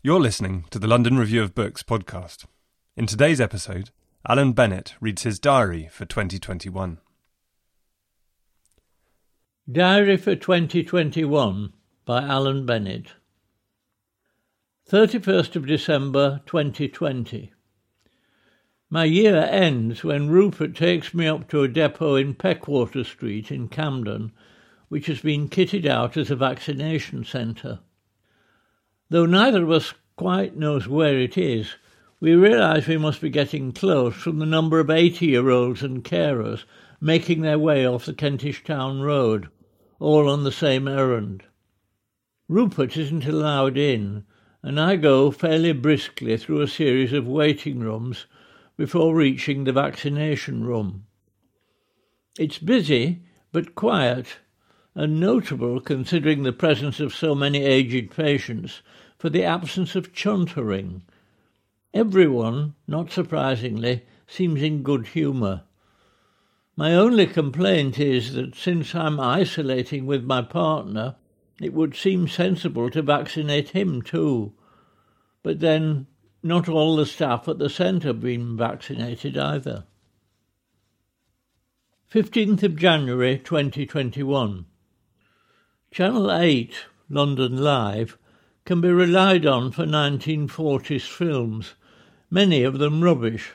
You're listening to the London Review of Books podcast. In today's episode, Alan Bennett reads his diary for 2021. Diary for 2021 by Alan Bennett. 31st of December 2020. My year ends when Rupert takes me up to a depot in Peckwater Street in Camden, which has been kitted out as a vaccination centre. Though neither of us quite knows where it is, we realise we must be getting close from the number of 80-year-olds and carers making their way off the Kentish Town Road, all on the same errand. Rupert isn't allowed in, and I go fairly briskly through a series of waiting rooms before reaching the vaccination room. It's busy but quiet, and notable, considering the presence of so many aged patients, for the absence of chuntering. Everyone, not surprisingly, seems in good humour. My only complaint is that since I'm isolating with my partner, it would seem sensible to vaccinate him too. But then, not all the staff at the centre have been vaccinated either. 15th of January 2021. Channel 8, London Live, can be relied on for 1940s films, many of them rubbish.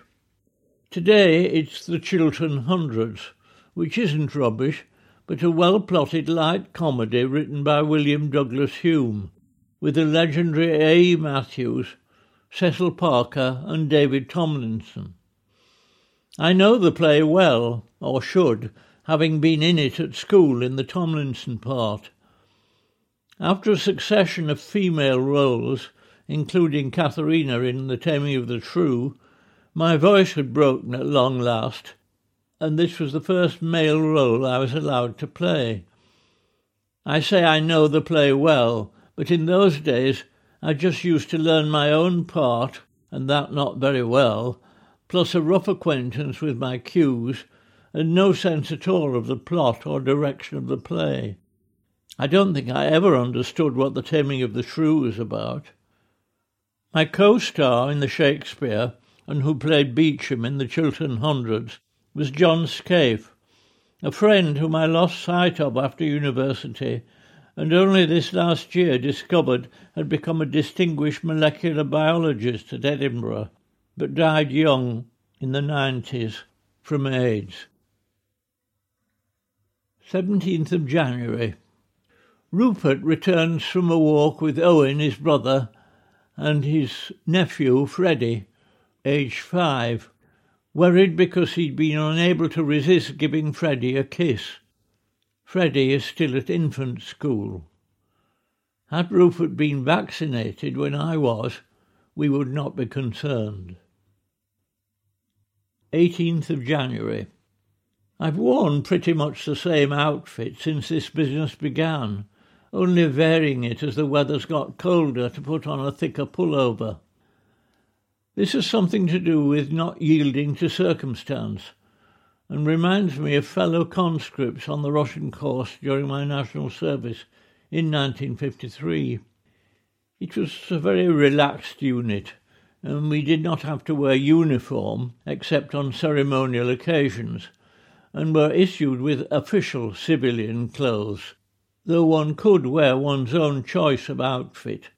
Today it's The Chiltern Hundreds, which isn't rubbish, but a well-plotted light comedy written by William Douglas Hume, with the legendary A. E. Matthews, Cecil Parker and David Tomlinson. I know the play well, or should, having been in it at school in the Tomlinson part. After a succession of female roles, including Katharina in The Taming of the Shrew, my voice had broken at long last, and this was the first male role I was allowed to play. I say I know the play well, but in those days I just used to learn my own part, and that not very well, plus a rough acquaintance with my cues, and no sense at all of the plot or direction of the play. I don't think I ever understood what The Taming of the Shrew was about. My co-star in the Shakespeare, and who played Beecham in The Chiltern Hundreds, was John Scaife, a friend whom I lost sight of after university, and only this last year discovered had become a distinguished molecular biologist at Edinburgh, but died young in the 90s from AIDS. 17th of January. Rupert returns from a walk with Owen, his brother, and his nephew, Freddie, aged 5, worried because he'd been unable to resist giving Freddie a kiss. Freddie is still at infant school. Had Rupert been vaccinated when I was, we would not be concerned. 18th of January. I've worn pretty much the same outfit since this business began, only varying it as the weather's got colder to put on a thicker pullover. This has something to do with not yielding to circumstance, and reminds me of fellow conscripts on the Russian course during my national service in 1953. It was a very relaxed unit, and we did not have to wear uniform except on ceremonial occasions, and were issued with official civilian clothes, though one could wear one's own choice of outfit.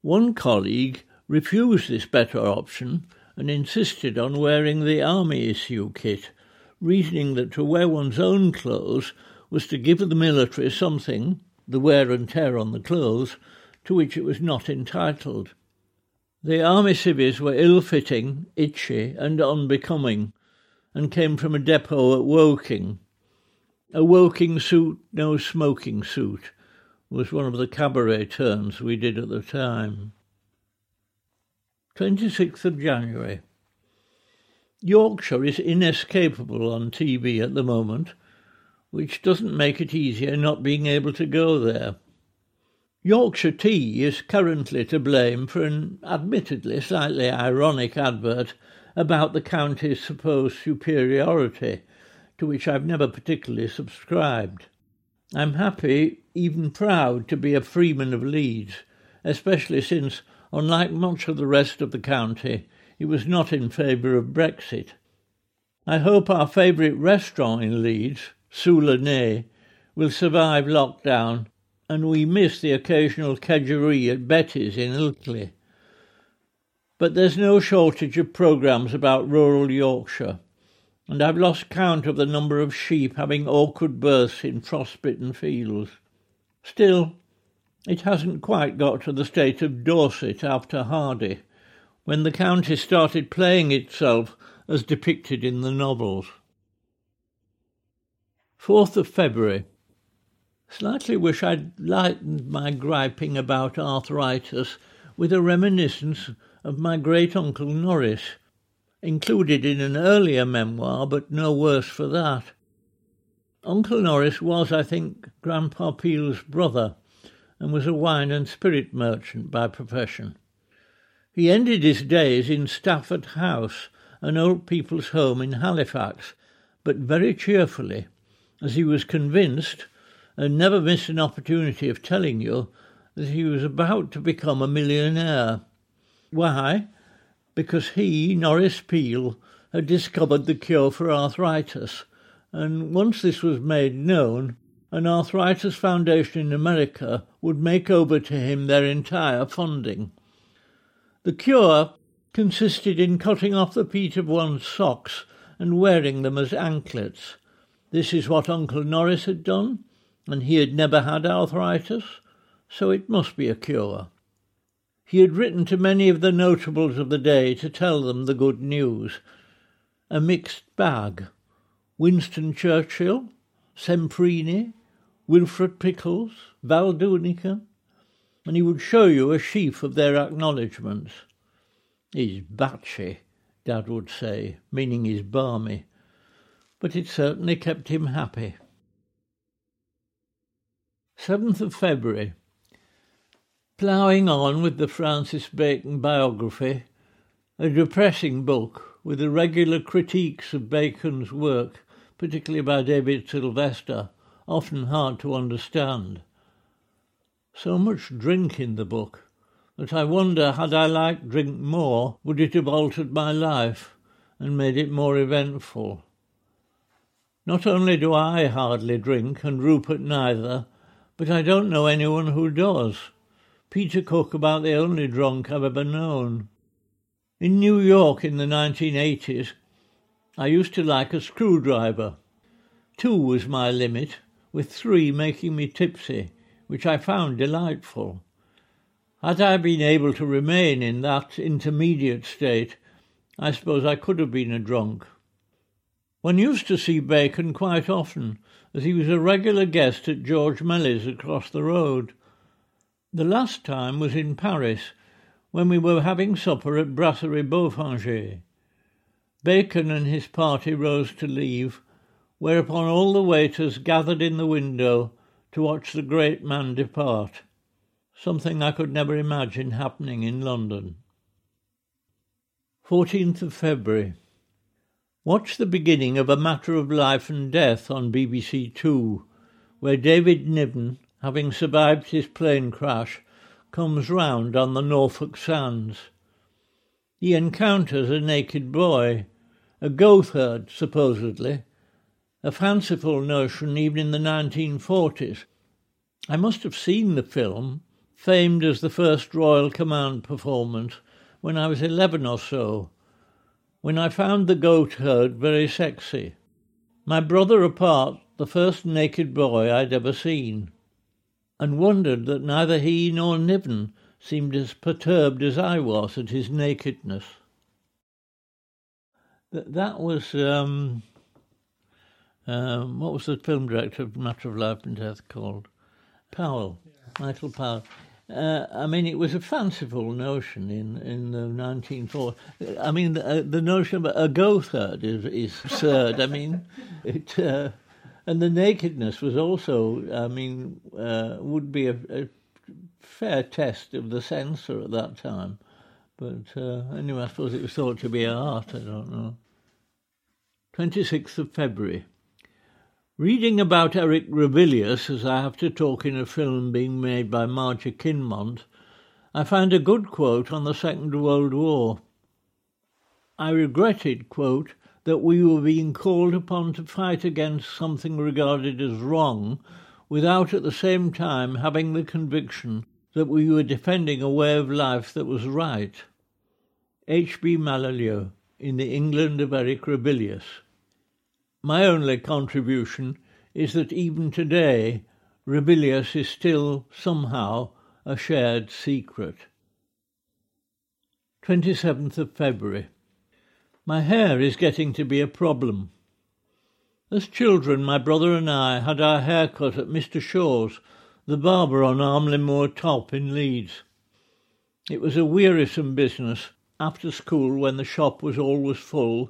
One colleague refused this better option and insisted on wearing the army issue kit, reasoning that to wear one's own clothes was to give the military something, the wear and tear on the clothes, to which it was not entitled. The army civvies were ill-fitting, itchy and unbecoming, and came from a depot at Woking. A Woking suit, no smoking suit, was one of the cabaret terms we did at the time. 26th of January. Yorkshire is inescapable on TV at the moment, which doesn't make it easier not being able to go there. Yorkshire Tea is currently to blame for an admittedly slightly ironic advert about the county's supposed superiority, to which I've never particularly subscribed. I'm happy, even proud, to be a freeman of Leeds, especially since, unlike much of the rest of the county, it was not in favour of Brexit. I hope our favourite restaurant in Leeds, Soulnay, will survive lockdown, and we miss the occasional kedgeree at Betty's in Ilkley. But there's no shortage of programmes about rural Yorkshire, and I've lost count of the number of sheep having awkward births in frostbitten fields. Still, it hasn't quite got to the state of Dorset after Hardy, when the county started playing itself as depicted in the novels. 4th of February. Slightly wish I'd lightened my griping about arthritis with a reminiscence of my great-uncle Norris, included in an earlier memoir, but no worse for that. Uncle Norris was, I think, Grandpa Peel's brother, and was a wine and spirit merchant by profession. He ended his days in Stafford House, an old people's home in Halifax, but very cheerfully, as he was convinced, and never missed an opportunity of telling you, that he was about to become a millionaire. Why? Because he, Norris Peel, had discovered the cure for arthritis, and once this was made known, an arthritis foundation in America would make over to him their entire funding. The cure consisted in cutting off the feet of one's socks and wearing them as anklets. This is what Uncle Norris had done, and he had never had arthritis, so it must be a cure. He had written to many of the notables of the day to tell them the good news. A mixed bag. Winston Churchill, Semprini, Wilfred Pickles, Valdunica, and he would show you a sheaf of their acknowledgements. He's batchy, Dad would say, meaning he's balmy, but it certainly kept him happy. 7th of February. Ploughing on with the Francis Bacon biography, a depressing book with irregular critiques of Bacon's work, particularly by David Sylvester, often hard to understand. So much drink in the book that I wonder, had I liked drink more, would it have altered my life and made it more eventful? Not only do I hardly drink, and Rupert neither, but I don't know anyone who does. Peter Cook about the only drunk I've ever known. In New York in the 1980s, I used to like a screwdriver. 2 was my limit, with 3 making me tipsy, which I found delightful. Had I been able to remain in that intermediate state, I suppose I could have been a drunk. One used to see Bacon quite often, as he was a regular guest at George Mellie's across the road. The last time was in Paris, when we were having supper at Brasserie Beaufanger. Bacon and his party rose to leave, whereupon all the waiters gathered in the window to watch the great man depart, something I could never imagine happening in London. 14th of February. Watch the beginning of A Matter of Life and Death on BBC Two, where David Niven, having survived his plane crash, comes round on the Norfolk sands. He encounters a naked boy, a goatherd, supposedly, a fanciful notion even in the 1940s. I must have seen the film, famed as the first Royal Command performance, when I was 11 or so, when I found the goatherd very sexy. My brother apart, the first naked boy I'd ever seen, and wondered that neither he nor Niven seemed as perturbed as I was at his nakedness. That was... what was the film director of Matter of Life and Death called? Powell, yeah. Michael Powell. I mean, it was a fanciful notion in the 1940s. I mean, the notion of a go-third is absurd. I mean, it and the nakedness was also, I mean, would be a fair test of the censor at that time. But anyway, I suppose it was thought to be art, I don't know. 26th of February. Reading about Eric Rebellious, as I have to talk in a film being made by Marja Kinmont, I found a good quote on the Second World War. I regretted, quote, that we were being called upon to fight against something regarded as wrong, without at the same time having the conviction that we were defending a way of life that was right. H.B. Malolieu, in the England of Eric Rebellious. My only contribution is that even today, Rebellious is still, somehow, a shared secret. 27th of February. My hair is getting to be a problem. As children, my brother and I had our hair cut at Mr. Shaw's, the barber on Armley Moor Top in Leeds. It was a wearisome business, after school when the shop was always full,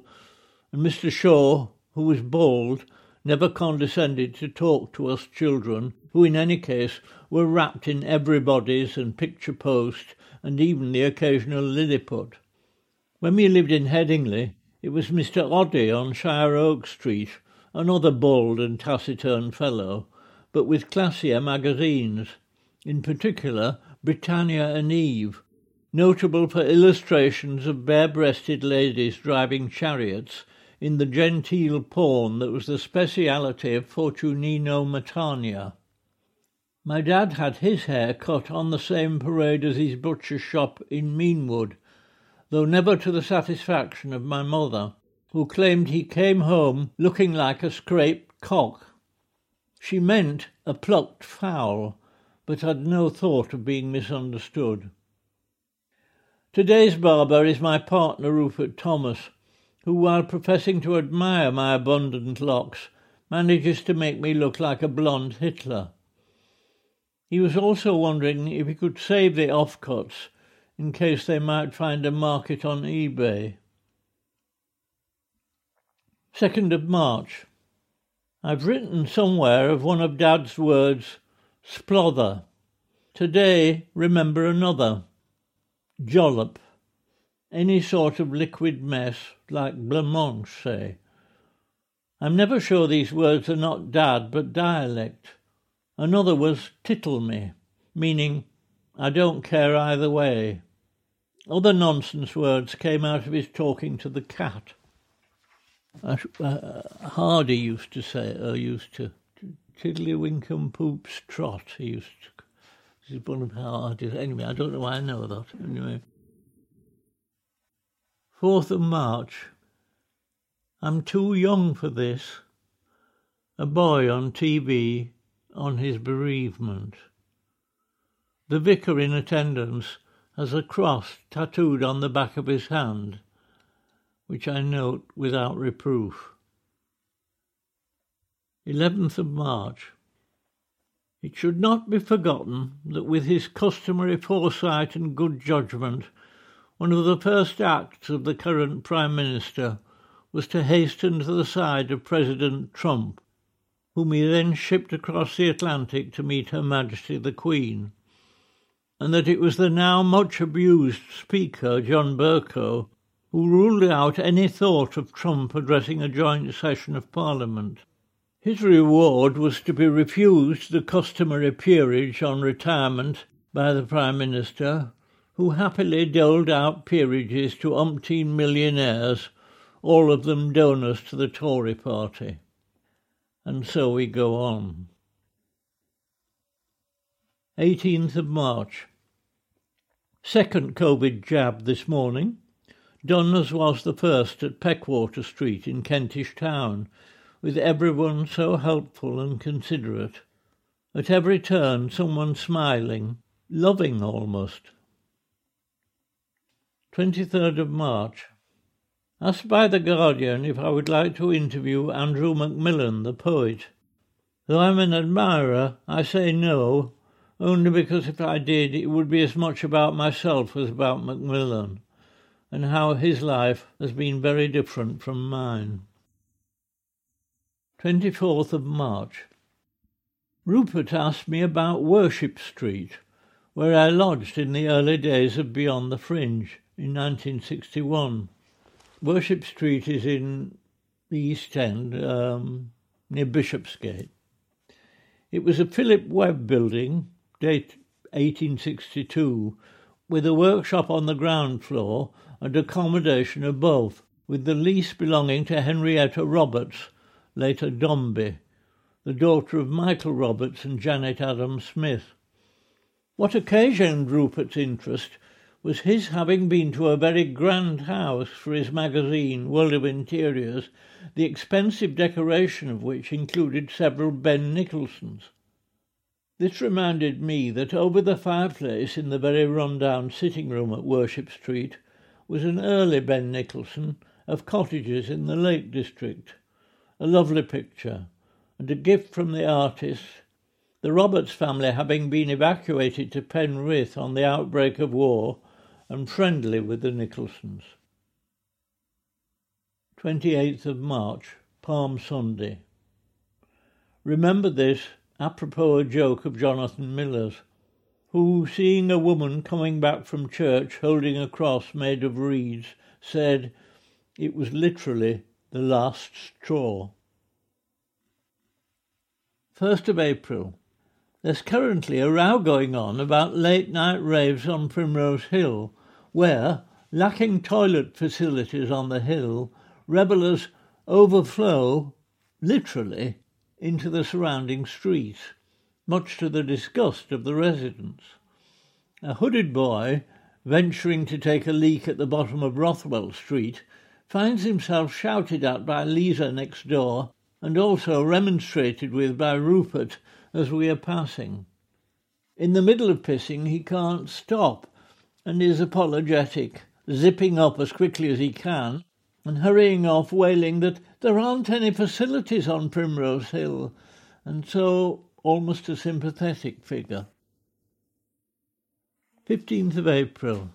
and Mr. Shaw, who was bald, never condescended to talk to us children, who in any case were wrapped in everybody's and picture post and even the occasional Lilliput. When we lived in Headingley, it was Mr. Oddy on Shire Oak Street, another bald and taciturn fellow, but with classier magazines, in particular Britannia and Eve, notable for illustrations of bare-breasted ladies driving chariots in the genteel pawn that was the speciality of Fortunino Matania. My dad had his hair cut on the same parade as his butcher's shop in Meanwood, though never to the satisfaction of my mother, who claimed he came home looking like a scraped cock. She meant a plucked fowl, but had no thought of being misunderstood. Today's barber is my partner Rupert Thomas, who, while professing to admire my abundant locks, manages to make me look like a blonde Hitler. He was also wondering if he could save the offcuts in case they might find a market on eBay. 2nd of March. I've written somewhere of one of Dad's words, splother. Today, remember another, jollop. Any sort of liquid mess, like blancmange, say. I'm never sure these words are not dad, but dialect. Another was tittle me, meaning I don't care either way. Other nonsense words came out of his talking to the cat. Hardy used to say, tiddlywinkum-poop's trot, he used to. This is one of Hardy's. Anyway, I don't know why I know that, anyway. 4th of March. I'm too young for this. A boy on TV on his bereavement. The vicar in attendance has a cross tattooed on the back of his hand, which I note without reproof. 11th of March. It should not be forgotten that with his customary foresight and good judgment, one of the first acts of the current Prime Minister was to hasten to the side of President Trump, whom he then shipped across the Atlantic to meet Her Majesty the Queen, and that it was the now much abused Speaker, John Bercow, who ruled out any thought of Trump addressing a joint session of Parliament. His reward was to be refused the customary peerage on retirement by the Prime Minister, who happily doled out peerages to umpteen millionaires, all of them donors to the Tory party. And so we go on. 18th of March. Second Covid jab this morning, done as was the first at Peckwater Street in Kentish Town, with everyone so helpful and considerate. At every turn someone smiling, loving almost. 23rd of March. Asked by The Guardian if I would like to interview Andrew McMillan, the poet. Though I'm an admirer, I say no, only because if I did, it would be as much about myself as about Macmillan, and how his life has been very different from mine. 24th of March. Rupert asked me about Worship Street, where I lodged in the early days of Beyond the Fringe in 1961. Worship Street is in the East End, near Bishopsgate. It was a Philip Webb building, date 1862, with a workshop on the ground floor and accommodation above, with the lease belonging to Henrietta Roberts, later Dombey, the daughter of Michael Roberts and Janet Adam Smith. What occasioned Rupert's interest was his having been to a very grand house for his magazine, World of Interiors, the expensive decoration of which included several Ben Nicholsons. This reminded me that over the fireplace in the very run-down sitting room at Worship Street was an early Ben Nicholson of cottages in the Lake District, a lovely picture, and a gift from the artist, the Roberts family having been evacuated to Penrith on the outbreak of war and friendly with the Nicholsons. 28th of March, Palm Sunday. Remember this apropos a joke of Jonathan Miller's, who, seeing a woman coming back from church holding a cross made of reeds, said it was literally the last straw. 1st of April. There's currently a row going on about late-night raves on Primrose Hill, where, lacking toilet facilities on the hill, revellers overflow, literally, into the surrounding streets, much to the disgust of the residents. A hooded boy, venturing to take a leak at the bottom of Rothwell Street, finds himself shouted at by Lisa next door, and also remonstrated with by Rupert as we are passing. In the middle of pissing he can't stop, and is apologetic, zipping up as quickly as he can, and hurrying off wailing that there aren't any facilities on Primrose Hill, and so almost a sympathetic figure. 15th of April.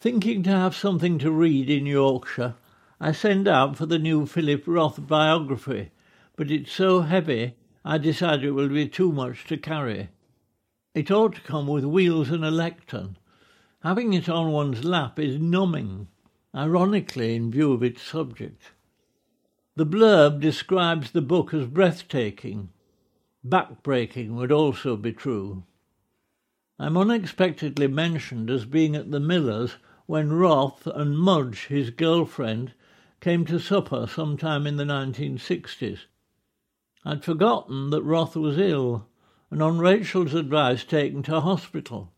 Thinking to have something to read in Yorkshire, I send out for the new Philip Roth biography, but it's so heavy I decide it will be too much to carry. It ought to come with wheels and a lectern. Having it on one's lap is numbing, ironically in view of its subject. The blurb describes the book as breathtaking. Back-breaking would also be true. I'm unexpectedly mentioned as being at the Millers when Roth and Mudge, his girlfriend, came to supper sometime in the 1960s. I'd forgotten that Roth was ill, and on Rachel's advice taken to hospital.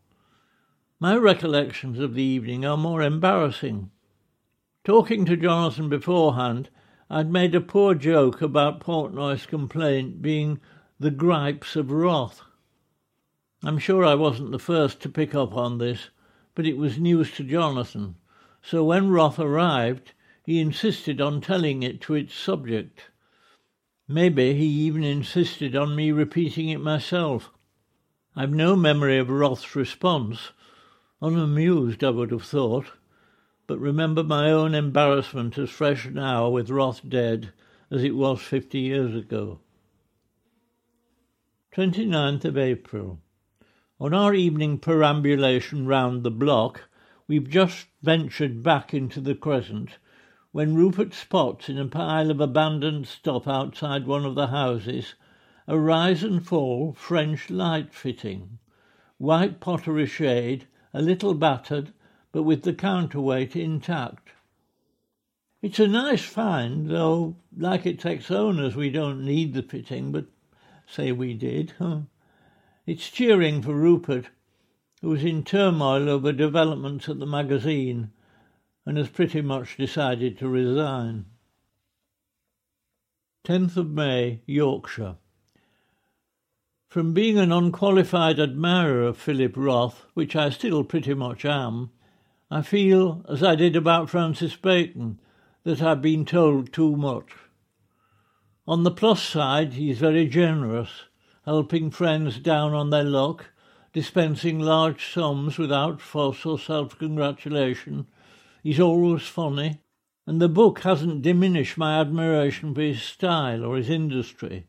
My recollections of the evening are more embarrassing. Talking to Jonathan beforehand, I'd made a poor joke about Portnoy's Complaint being the gripes of Roth. I'm sure I wasn't the first to pick up on this, but it was news to Jonathan, so when Roth arrived, he insisted on telling it to its subject. Maybe he even insisted on me repeating it myself. I've no memory of Roth's response. Unamused, I would have thought, but remember my own embarrassment as fresh now with Roth dead as it was 50 years ago. 29th of April. On our evening perambulation round the block, we've just ventured back into the Crescent when Rupert spots in a pile of abandoned stuff outside one of the houses a rise-and-fall French light fitting, white pottery shade, a little battered, but with the counterweight intact. It's a nice find, though, like its ex-owners, we don't need the fitting, but say we did. It's cheering for Rupert, who was in turmoil over developments at the magazine, and has pretty much decided to resign. 10th of May, Yorkshire. From being an unqualified admirer of Philip Roth, which I still pretty much am, I feel, as I did about Francis Bacon, that I've been told too much. On the plus side, he's very generous, helping friends down on their luck, dispensing large sums without fuss or self-congratulation. He's always funny, and the book hasn't diminished my admiration for his style or his industry,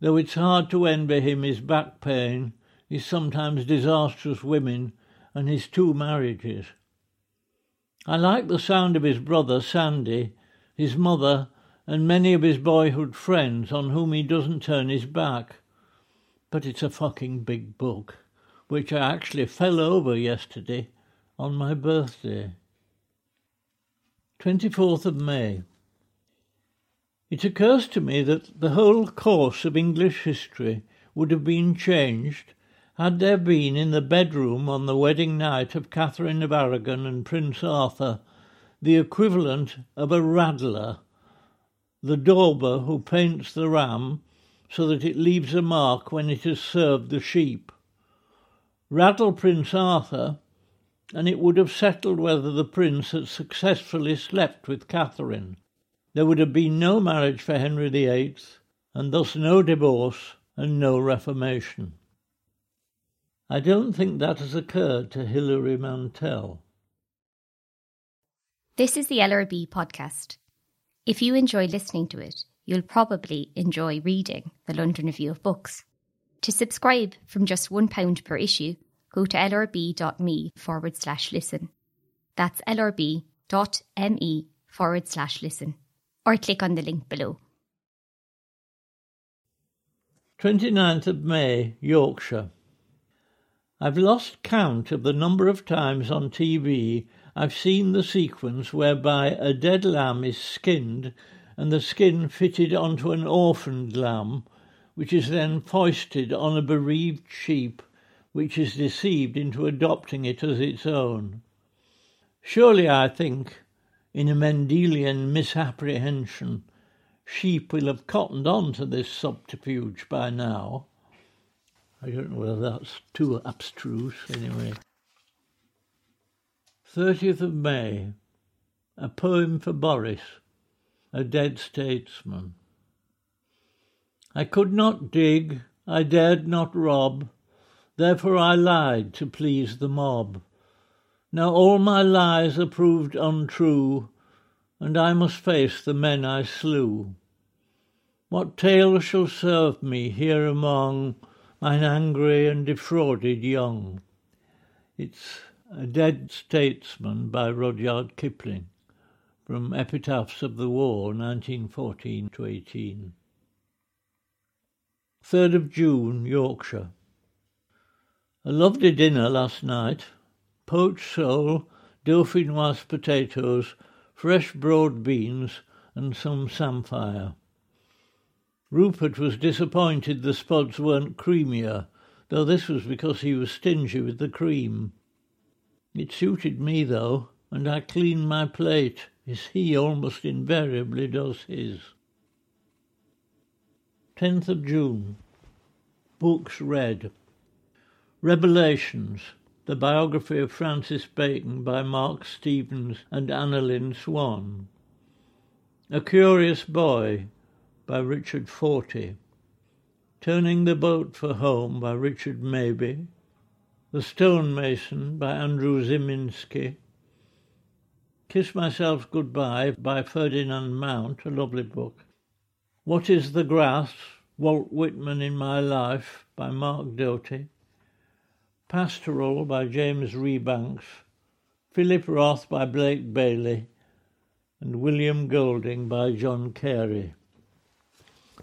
though it's hard to envy him his back pain, his sometimes disastrous women, and his two marriages. I like the sound of his brother Sandy, his mother, and many of his boyhood friends on whom he doesn't turn his back. But it's a fucking big book, which I actually fell over yesterday on my birthday. 24th of May. It occurs to me that the whole course of English history would have been changed had there been in the bedroom on the wedding night of Catherine of Aragon and Prince Arthur the equivalent of a rattler, the dauber who paints the ram so that it leaves a mark when it has served the sheep. Rattle Prince Arthur, and it would have settled whether the prince had successfully slept with Catherine. There would have been no marriage for Henry VIII, and thus no divorce and no reformation. I don't think that has occurred to Hilary Mantel. This is the LRB podcast. If you enjoy listening to it, you'll probably enjoy reading the London Review of Books. To subscribe from just £1 per issue, go to lrb.me/listen. That's lrb.me/listen. Or click on the link below. 29th of May, Yorkshire. I've lost count of the number of times on TV I've seen the sequence whereby a dead lamb is skinned and the skin fitted onto an orphaned lamb, which is then foisted on a bereaved sheep, which is deceived into adopting it as its own. Surely, I think, in a Mendelian misapprehension, sheep will have cottoned on to this subterfuge by now. I don't know whether that's too abstruse, anyway. 30th of May. A poem for Boris, a dead statesman. I could not dig, I dared not rob, therefore I lied to please the mob. Now all my lies are proved untrue, and I must face the men I slew. What tale shall serve me here among mine angry and defrauded young? It's A Dead Statesman by Rudyard Kipling, from Epitaphs of the War, 1914-18. 3rd of June, Yorkshire. A lovely dinner last night. Poached sole, dauphinoise potatoes, fresh broad beans and some samphire. Rupert was disappointed the spuds weren't creamier, though this was because he was stingy with the cream. It suited me, though, and I cleaned my plate, as he almost invariably does his. 10th of June. Books read. Revelations, the biography of Francis Bacon by Mark Stephens and Annalyn Swan. A Curious Boy by Richard Forty. Turning the Boat for Home by Richard Mabey. The Stonemason by Andrew Ziminski. Kiss Myself Goodbye by Ferdinand Mount, a lovely book. What is the Grass? Walt Whitman in My Life by Mark Doty. Pastoral by James Rebanks. Philip Roth by Blake Bailey. And William Golding by John Carey.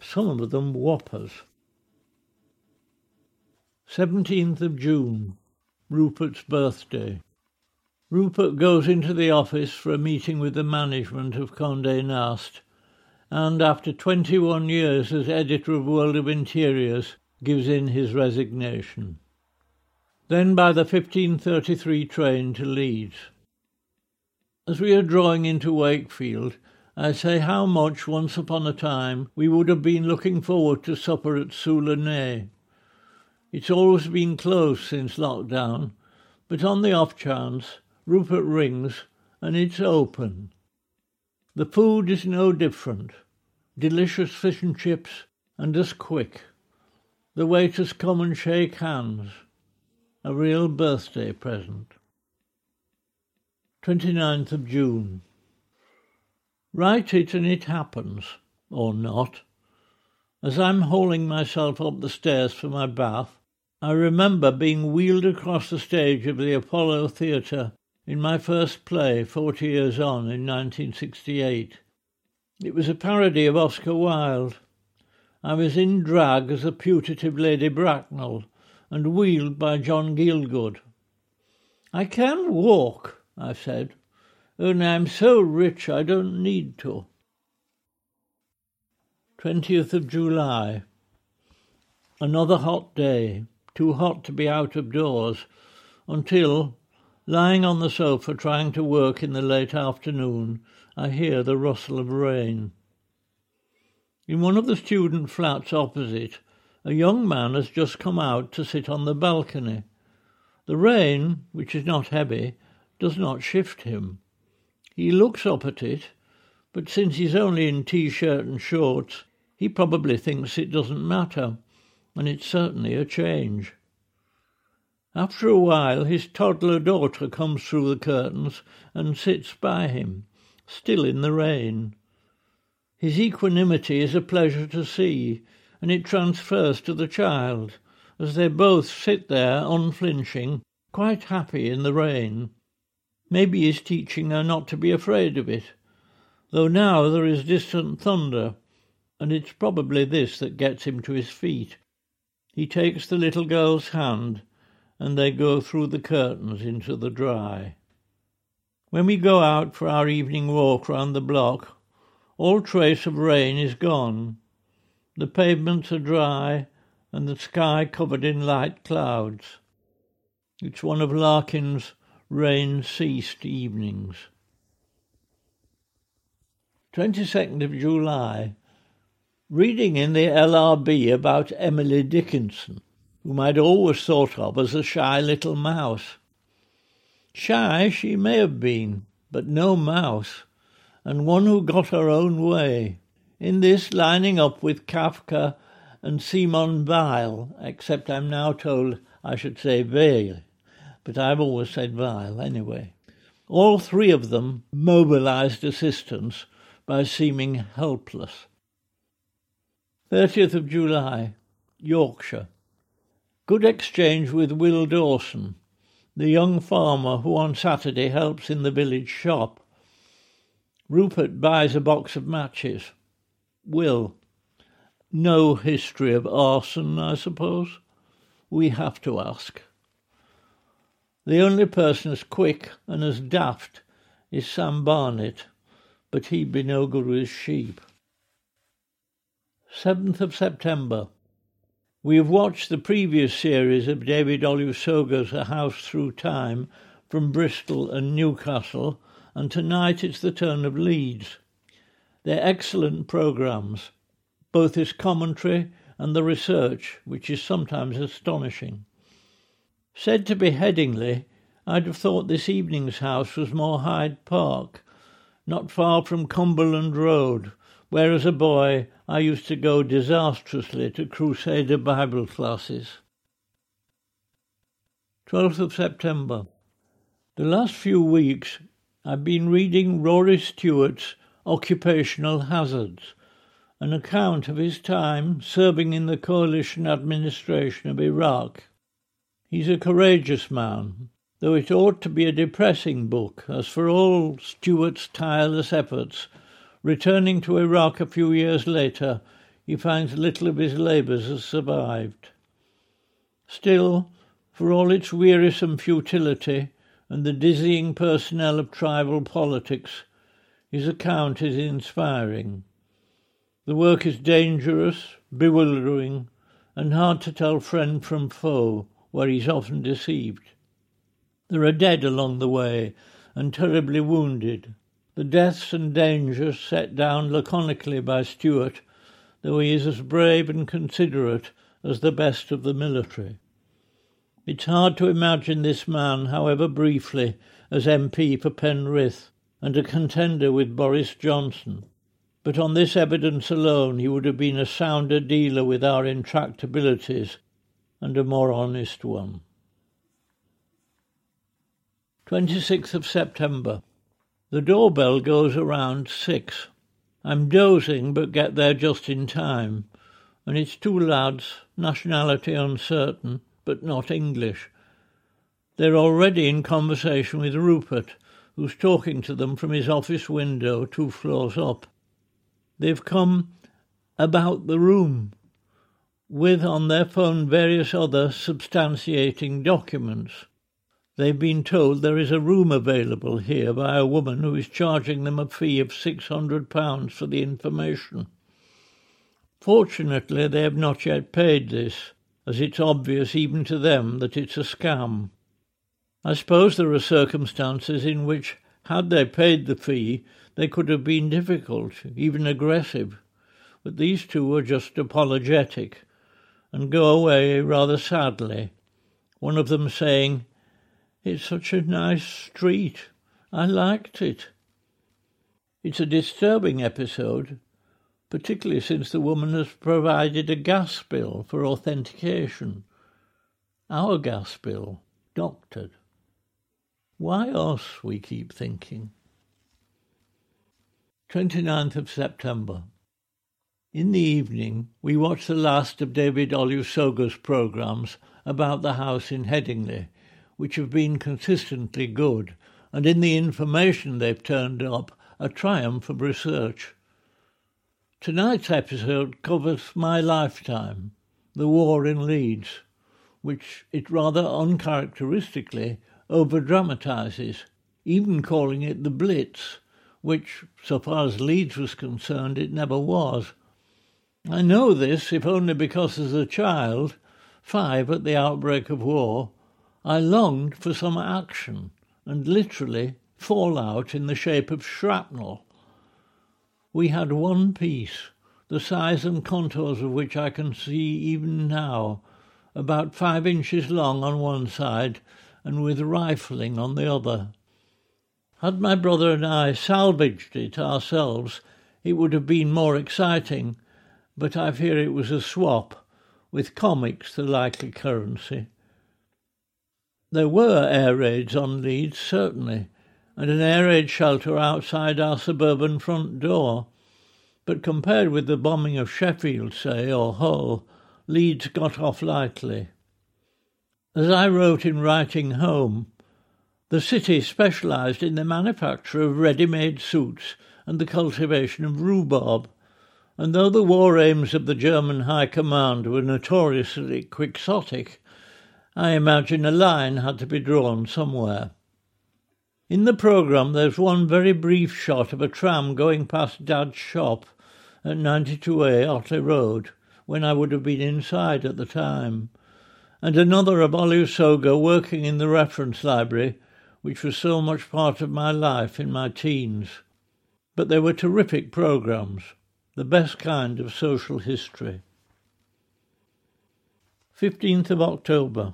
Some of them whoppers. 17th of June, Rupert's birthday. Rupert goes into the office for a meeting with the management of Condé Nast, and after 21 years as editor of World of Interiors, gives in his resignation. Then by the 15:33 train to Leeds. As we are drawing into Wakefield, I say how much, once upon a time, we would have been looking forward to supper at Soulnay. It's always been closed since lockdown, but on the off chance, Rupert rings and it's open. The food is no different. Delicious fish and chips, and as quick. The waiters come and shake hands. A real birthday present. 29th of June. Write it and it happens, or not. As I'm hauling myself up the stairs for my bath, I remember being wheeled across the stage of the Apollo Theatre in my first play 40 years on in 1968. It was a parody of Oscar Wilde. I was in drag as a putative Lady Bracknell and wheeled by John Gielgud. "I can walk," I said, "only I'm so rich I don't need to." 20th of July. Another hot day, too hot to be out of doors, until, lying on the sofa trying to work in the late afternoon, I hear the rustle of rain. In one of the student flats opposite, a young man has just come out to sit on the balcony. The rain, which is not heavy, does not shift him. He looks up at it, but since he's only in T-shirt and shorts, he probably thinks it doesn't matter, and it's certainly a change. After a while, his toddler daughter comes through the curtains and sits by him, still in the rain. His equanimity is a pleasure to see, and it transfers to the child, as they both sit there unflinching, quite happy in the rain. Maybe he's teaching her not to be afraid of it, though now there is distant thunder, and it's probably this that gets him to his feet. He takes the little girl's hand, and they go through the curtains into the dry. When we go out for our evening walk round the block, all trace of rain is gone. The pavements are dry and the sky covered in light clouds. It's one of Larkin's rain-ceased evenings. 22nd of July. Reading in the LRB about Emily Dickinson, whom I'd always thought of as a shy little mouse. Shy she may have been, but no mouse, and one who got her own way. In this lining up with Kafka and Simone Weil, except I'm now told I should say Weil, but I've always said Weil anyway. All three of them mobilised assistance by seeming helpless. 30th of July, Yorkshire. Good exchange with Will Dawson, the young farmer who on Saturday helps in the village shop. Rupert buys a box of matches. Will: "No history of arson, I suppose?" We have to ask. The only person as quick and as daft is Sam Barnett, but he'd be no good with sheep. 7th of September. We have watched the previous series of David Olusoga's A House Through Time from Bristol and Newcastle, and tonight it's the turn of Leeds. They're excellent programmes, both his commentary and the research, which is sometimes astonishing. Said to be Headingley, I'd have thought this evening's house was more Hyde Park, not far from Cumberland Road, where as a boy I used to go disastrously to Crusader Bible classes. 12th of September. The last few weeks I've been reading Rory Stewart's Occupational Hazards, an account of his time serving in the coalition administration of Iraq. He's a courageous man, though it ought to be a depressing book, as for all Stewart's tireless efforts, returning to Iraq a few years later, he finds little of his labours has survived. Still, for all its wearisome futility and the dizzying personnel of tribal politics, his account is inspiring. The work is dangerous, bewildering, and hard to tell friend from foe, where he's often deceived. There are dead along the way, and terribly wounded. The deaths and dangers set down laconically by Stewart, though he is as brave and considerate as the best of the military. It's hard to imagine this man, however briefly, as MP for Penrith, and a contender with Boris Johnson, but on this evidence alone he would have been a sounder dealer with our intractabilities and a more honest one. 26th of September. The doorbell goes around 6. I'm dozing but get there just in time, and it's two lads, nationality uncertain, but not English. They're already in conversation with Rupert, who's talking to them from his office window 2 floors up. They've come about the room, with on their phone various other substantiating documents. They've been told there is a room available here by a woman who is charging them a fee of £600 for the information. Fortunately, they have not yet paid this, as it's obvious even to them that it's a scam. I suppose there are circumstances in which, had they paid the fee, they could have been difficult, even aggressive, but these two are just apologetic and go away rather sadly, one of them saying, "It's such a nice street. I liked it." It's a disturbing episode, particularly since the woman has provided a gas bill for authentication. Our gas bill, doctored. Why us, we keep thinking. 29th of September. In the evening, we watched the last of David Olusoga's programmes about the house in Headingley, which have been consistently good, and in the information they've turned up, a triumph of research. Tonight's episode covers my lifetime, the war in Leeds, which it rather uncharacteristically over-dramatises, even calling it the Blitz, which, so far as Leeds was concerned, it never was. I know this, if only because as a child, 5 at the outbreak of war, I longed for some action, and literally fallout in the shape of shrapnel. We had one piece, the size and contours of which I can see even now, about 5 inches long on one side and with rifling on the other. Had my brother and I salvaged it ourselves, it would have been more exciting, but I fear it was a swap, with comics the likely currency. There were air raids on Leeds, certainly, and an air raid shelter outside our suburban front door. But compared with the bombing of Sheffield, say, or Hull, Leeds got off lightly. As I wrote in Writing Home, the city specialised in the manufacture of ready-made suits and the cultivation of rhubarb, and though the war aims of the German High Command were notoriously quixotic, I imagine a line had to be drawn somewhere. In the programme there's one very brief shot of a tram going past Dad's shop at 92A Otley Road, when I would have been inside at the time, and another of Olusoga working in the reference library, which was so much part of my life in my teens. But they were terrific programmes, the best kind of social history. 15th of October.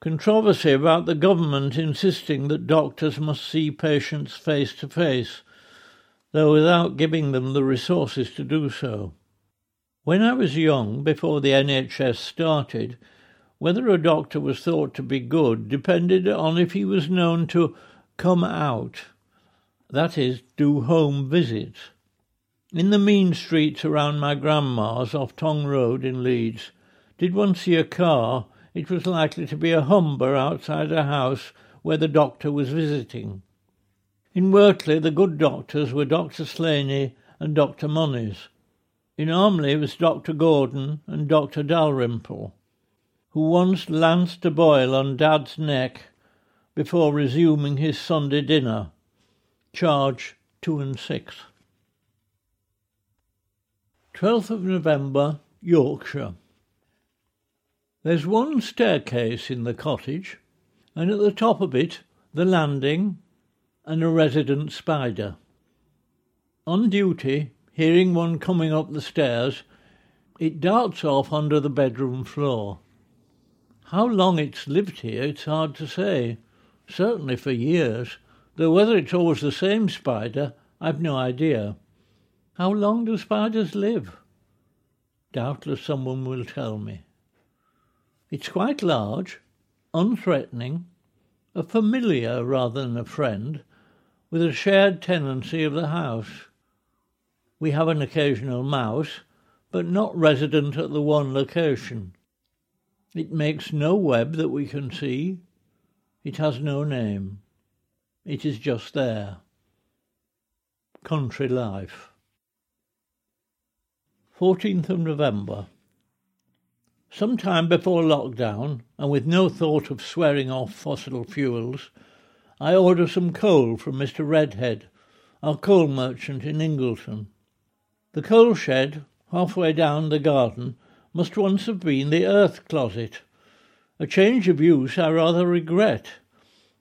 Controversy about the government insisting that doctors must see patients face to face, though without giving them the resources to do so. When I was young, before the NHS started, whether a doctor was thought to be good depended on if he was known to come out, that is, do home visits. In the mean streets around my grandma's off Tong Road in Leeds, did one see a car, it was likely to be a Humber outside a house where the doctor was visiting. In Wortley, the good doctors were Dr. Slaney and Dr. Munnies. In Armley it was Dr. Gordon and Dr. Dalrymple, who once lanced a boil on Dad's neck before resuming his Sunday dinner. Charge 2 and 6. 12th of November, Yorkshire. There's one staircase in the cottage, and at the top of it, the landing and a resident spider. On duty, hearing one coming up the stairs, it darts off under the bedroom floor. How long it's lived here, it's hard to say. Certainly for years, though whether it's always the same spider, I've no idea. How long do spiders live? Doubtless someone will tell me. It's quite large, unthreatening, a familiar rather than a friend, with a shared tenancy of the house. We have an occasional mouse, but not resident at the one location. It makes no web that we can see. It has no name. It is just there. Country life. 14th of November. Some time before lockdown, and with no thought of swearing off fossil fuels, I order some coal from Mr. Redhead, our coal merchant in Ingleton. The coal shed, halfway down the garden, must once have been the earth closet. A change of use I rather regret,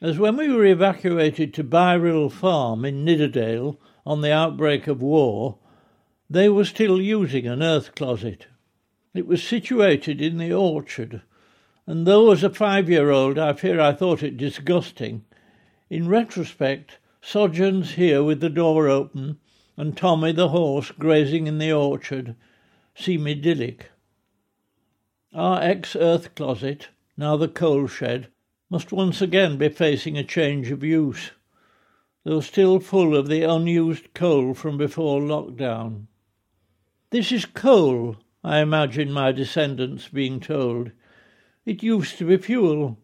as when we were evacuated to Byrill Farm in Nidderdale on the outbreak of war, they were still using an earth closet. It was situated in the orchard, and though as a 5-year-old I fear I thought it disgusting, in retrospect sojourns here with the door open and Tommy the horse grazing in the orchard seem idyllic. Our ex-earth closet, now the coal shed, must once again be facing a change of use, though still full of the unused coal from before lockdown. This is coal, I imagine my descendants being told. It used to be fuel.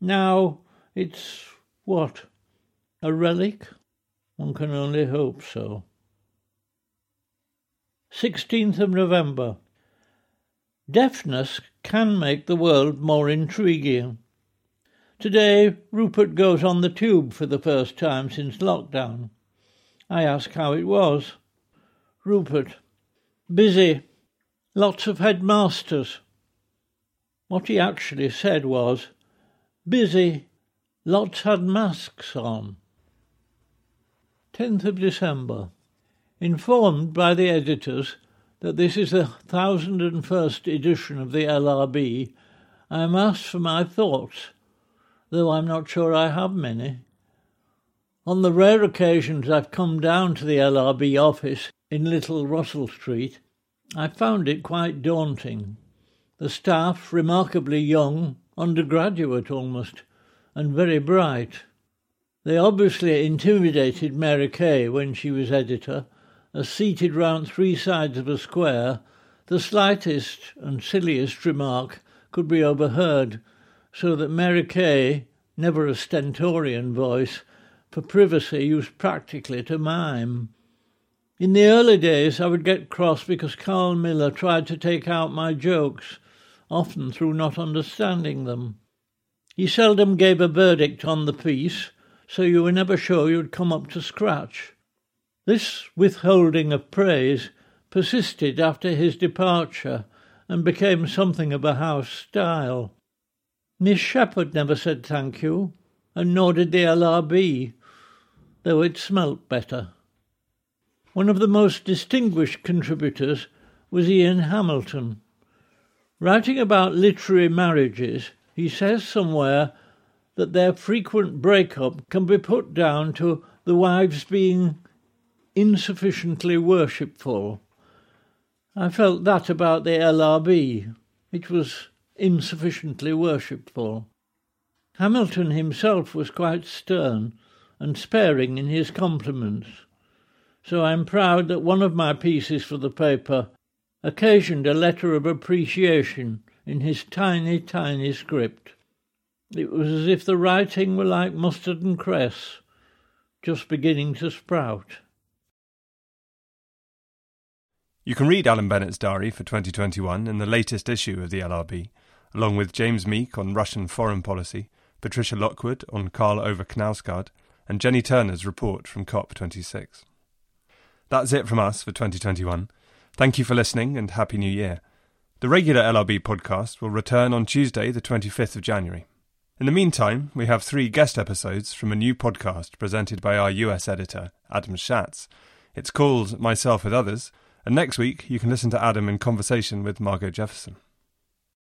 Now it's what? A relic? One can only hope so. 16th of November. Deafness can make the world more intriguing. Today Rupert goes on the tube for the first time since lockdown. I ask how it was. Rupert. Busy. Lots of headmasters. What he actually said was, busy, lots had masks on. 10th of December. Informed by the editors that this is the 1001st edition of the LRB, I am asked for my thoughts, though I'm not sure I have many. On the rare occasions I've come down to the LRB office in Little Russell Street, I found it quite daunting. The staff remarkably young, undergraduate almost, and very bright. They obviously intimidated Mary Kay when she was editor, as seated round 3 sides of a square, the slightest and silliest remark could be overheard, so that Mary Kay, never a stentorian voice, for privacy used practically to mime. In the early days I would get cross because Carl Miller tried to take out my jokes, often through not understanding them. He seldom gave a verdict on the piece, so you were never sure you'd come up to scratch. This withholding of praise persisted after his departure and became something of a house style. Miss Shepherd never said thank you, and nor did the LRB, though it smelt better. One of the most distinguished contributors was Ian Hamilton. Writing about literary marriages, he says somewhere that their frequent break-up can be put down to the wives being insufficiently worshipful. I felt that about the LRB. It was insufficiently worshipful. Hamilton himself was quite stern and sparing in his compliments. So I'm proud that one of my pieces for the paper occasioned a letter of appreciation in his tiny, tiny script. It was as if the writing were like mustard and cress, just beginning to sprout. You can read Alan Bennett's diary for 2021 in the latest issue of the LRB, along with James Meek on Russian foreign policy, Patricia Lockwood on Karl Ove Knausgaard, and Jenny Turner's report from COP26. That's it from us for 2021. Thank you for listening and Happy New Year. The regular LRB podcast will return on Tuesday the 25th of January. In the meantime, we have 3 guest episodes from a new podcast presented by our US editor, Adam Schatz. It's called Myself with Others, and next week you can listen to Adam in conversation with Margot Jefferson.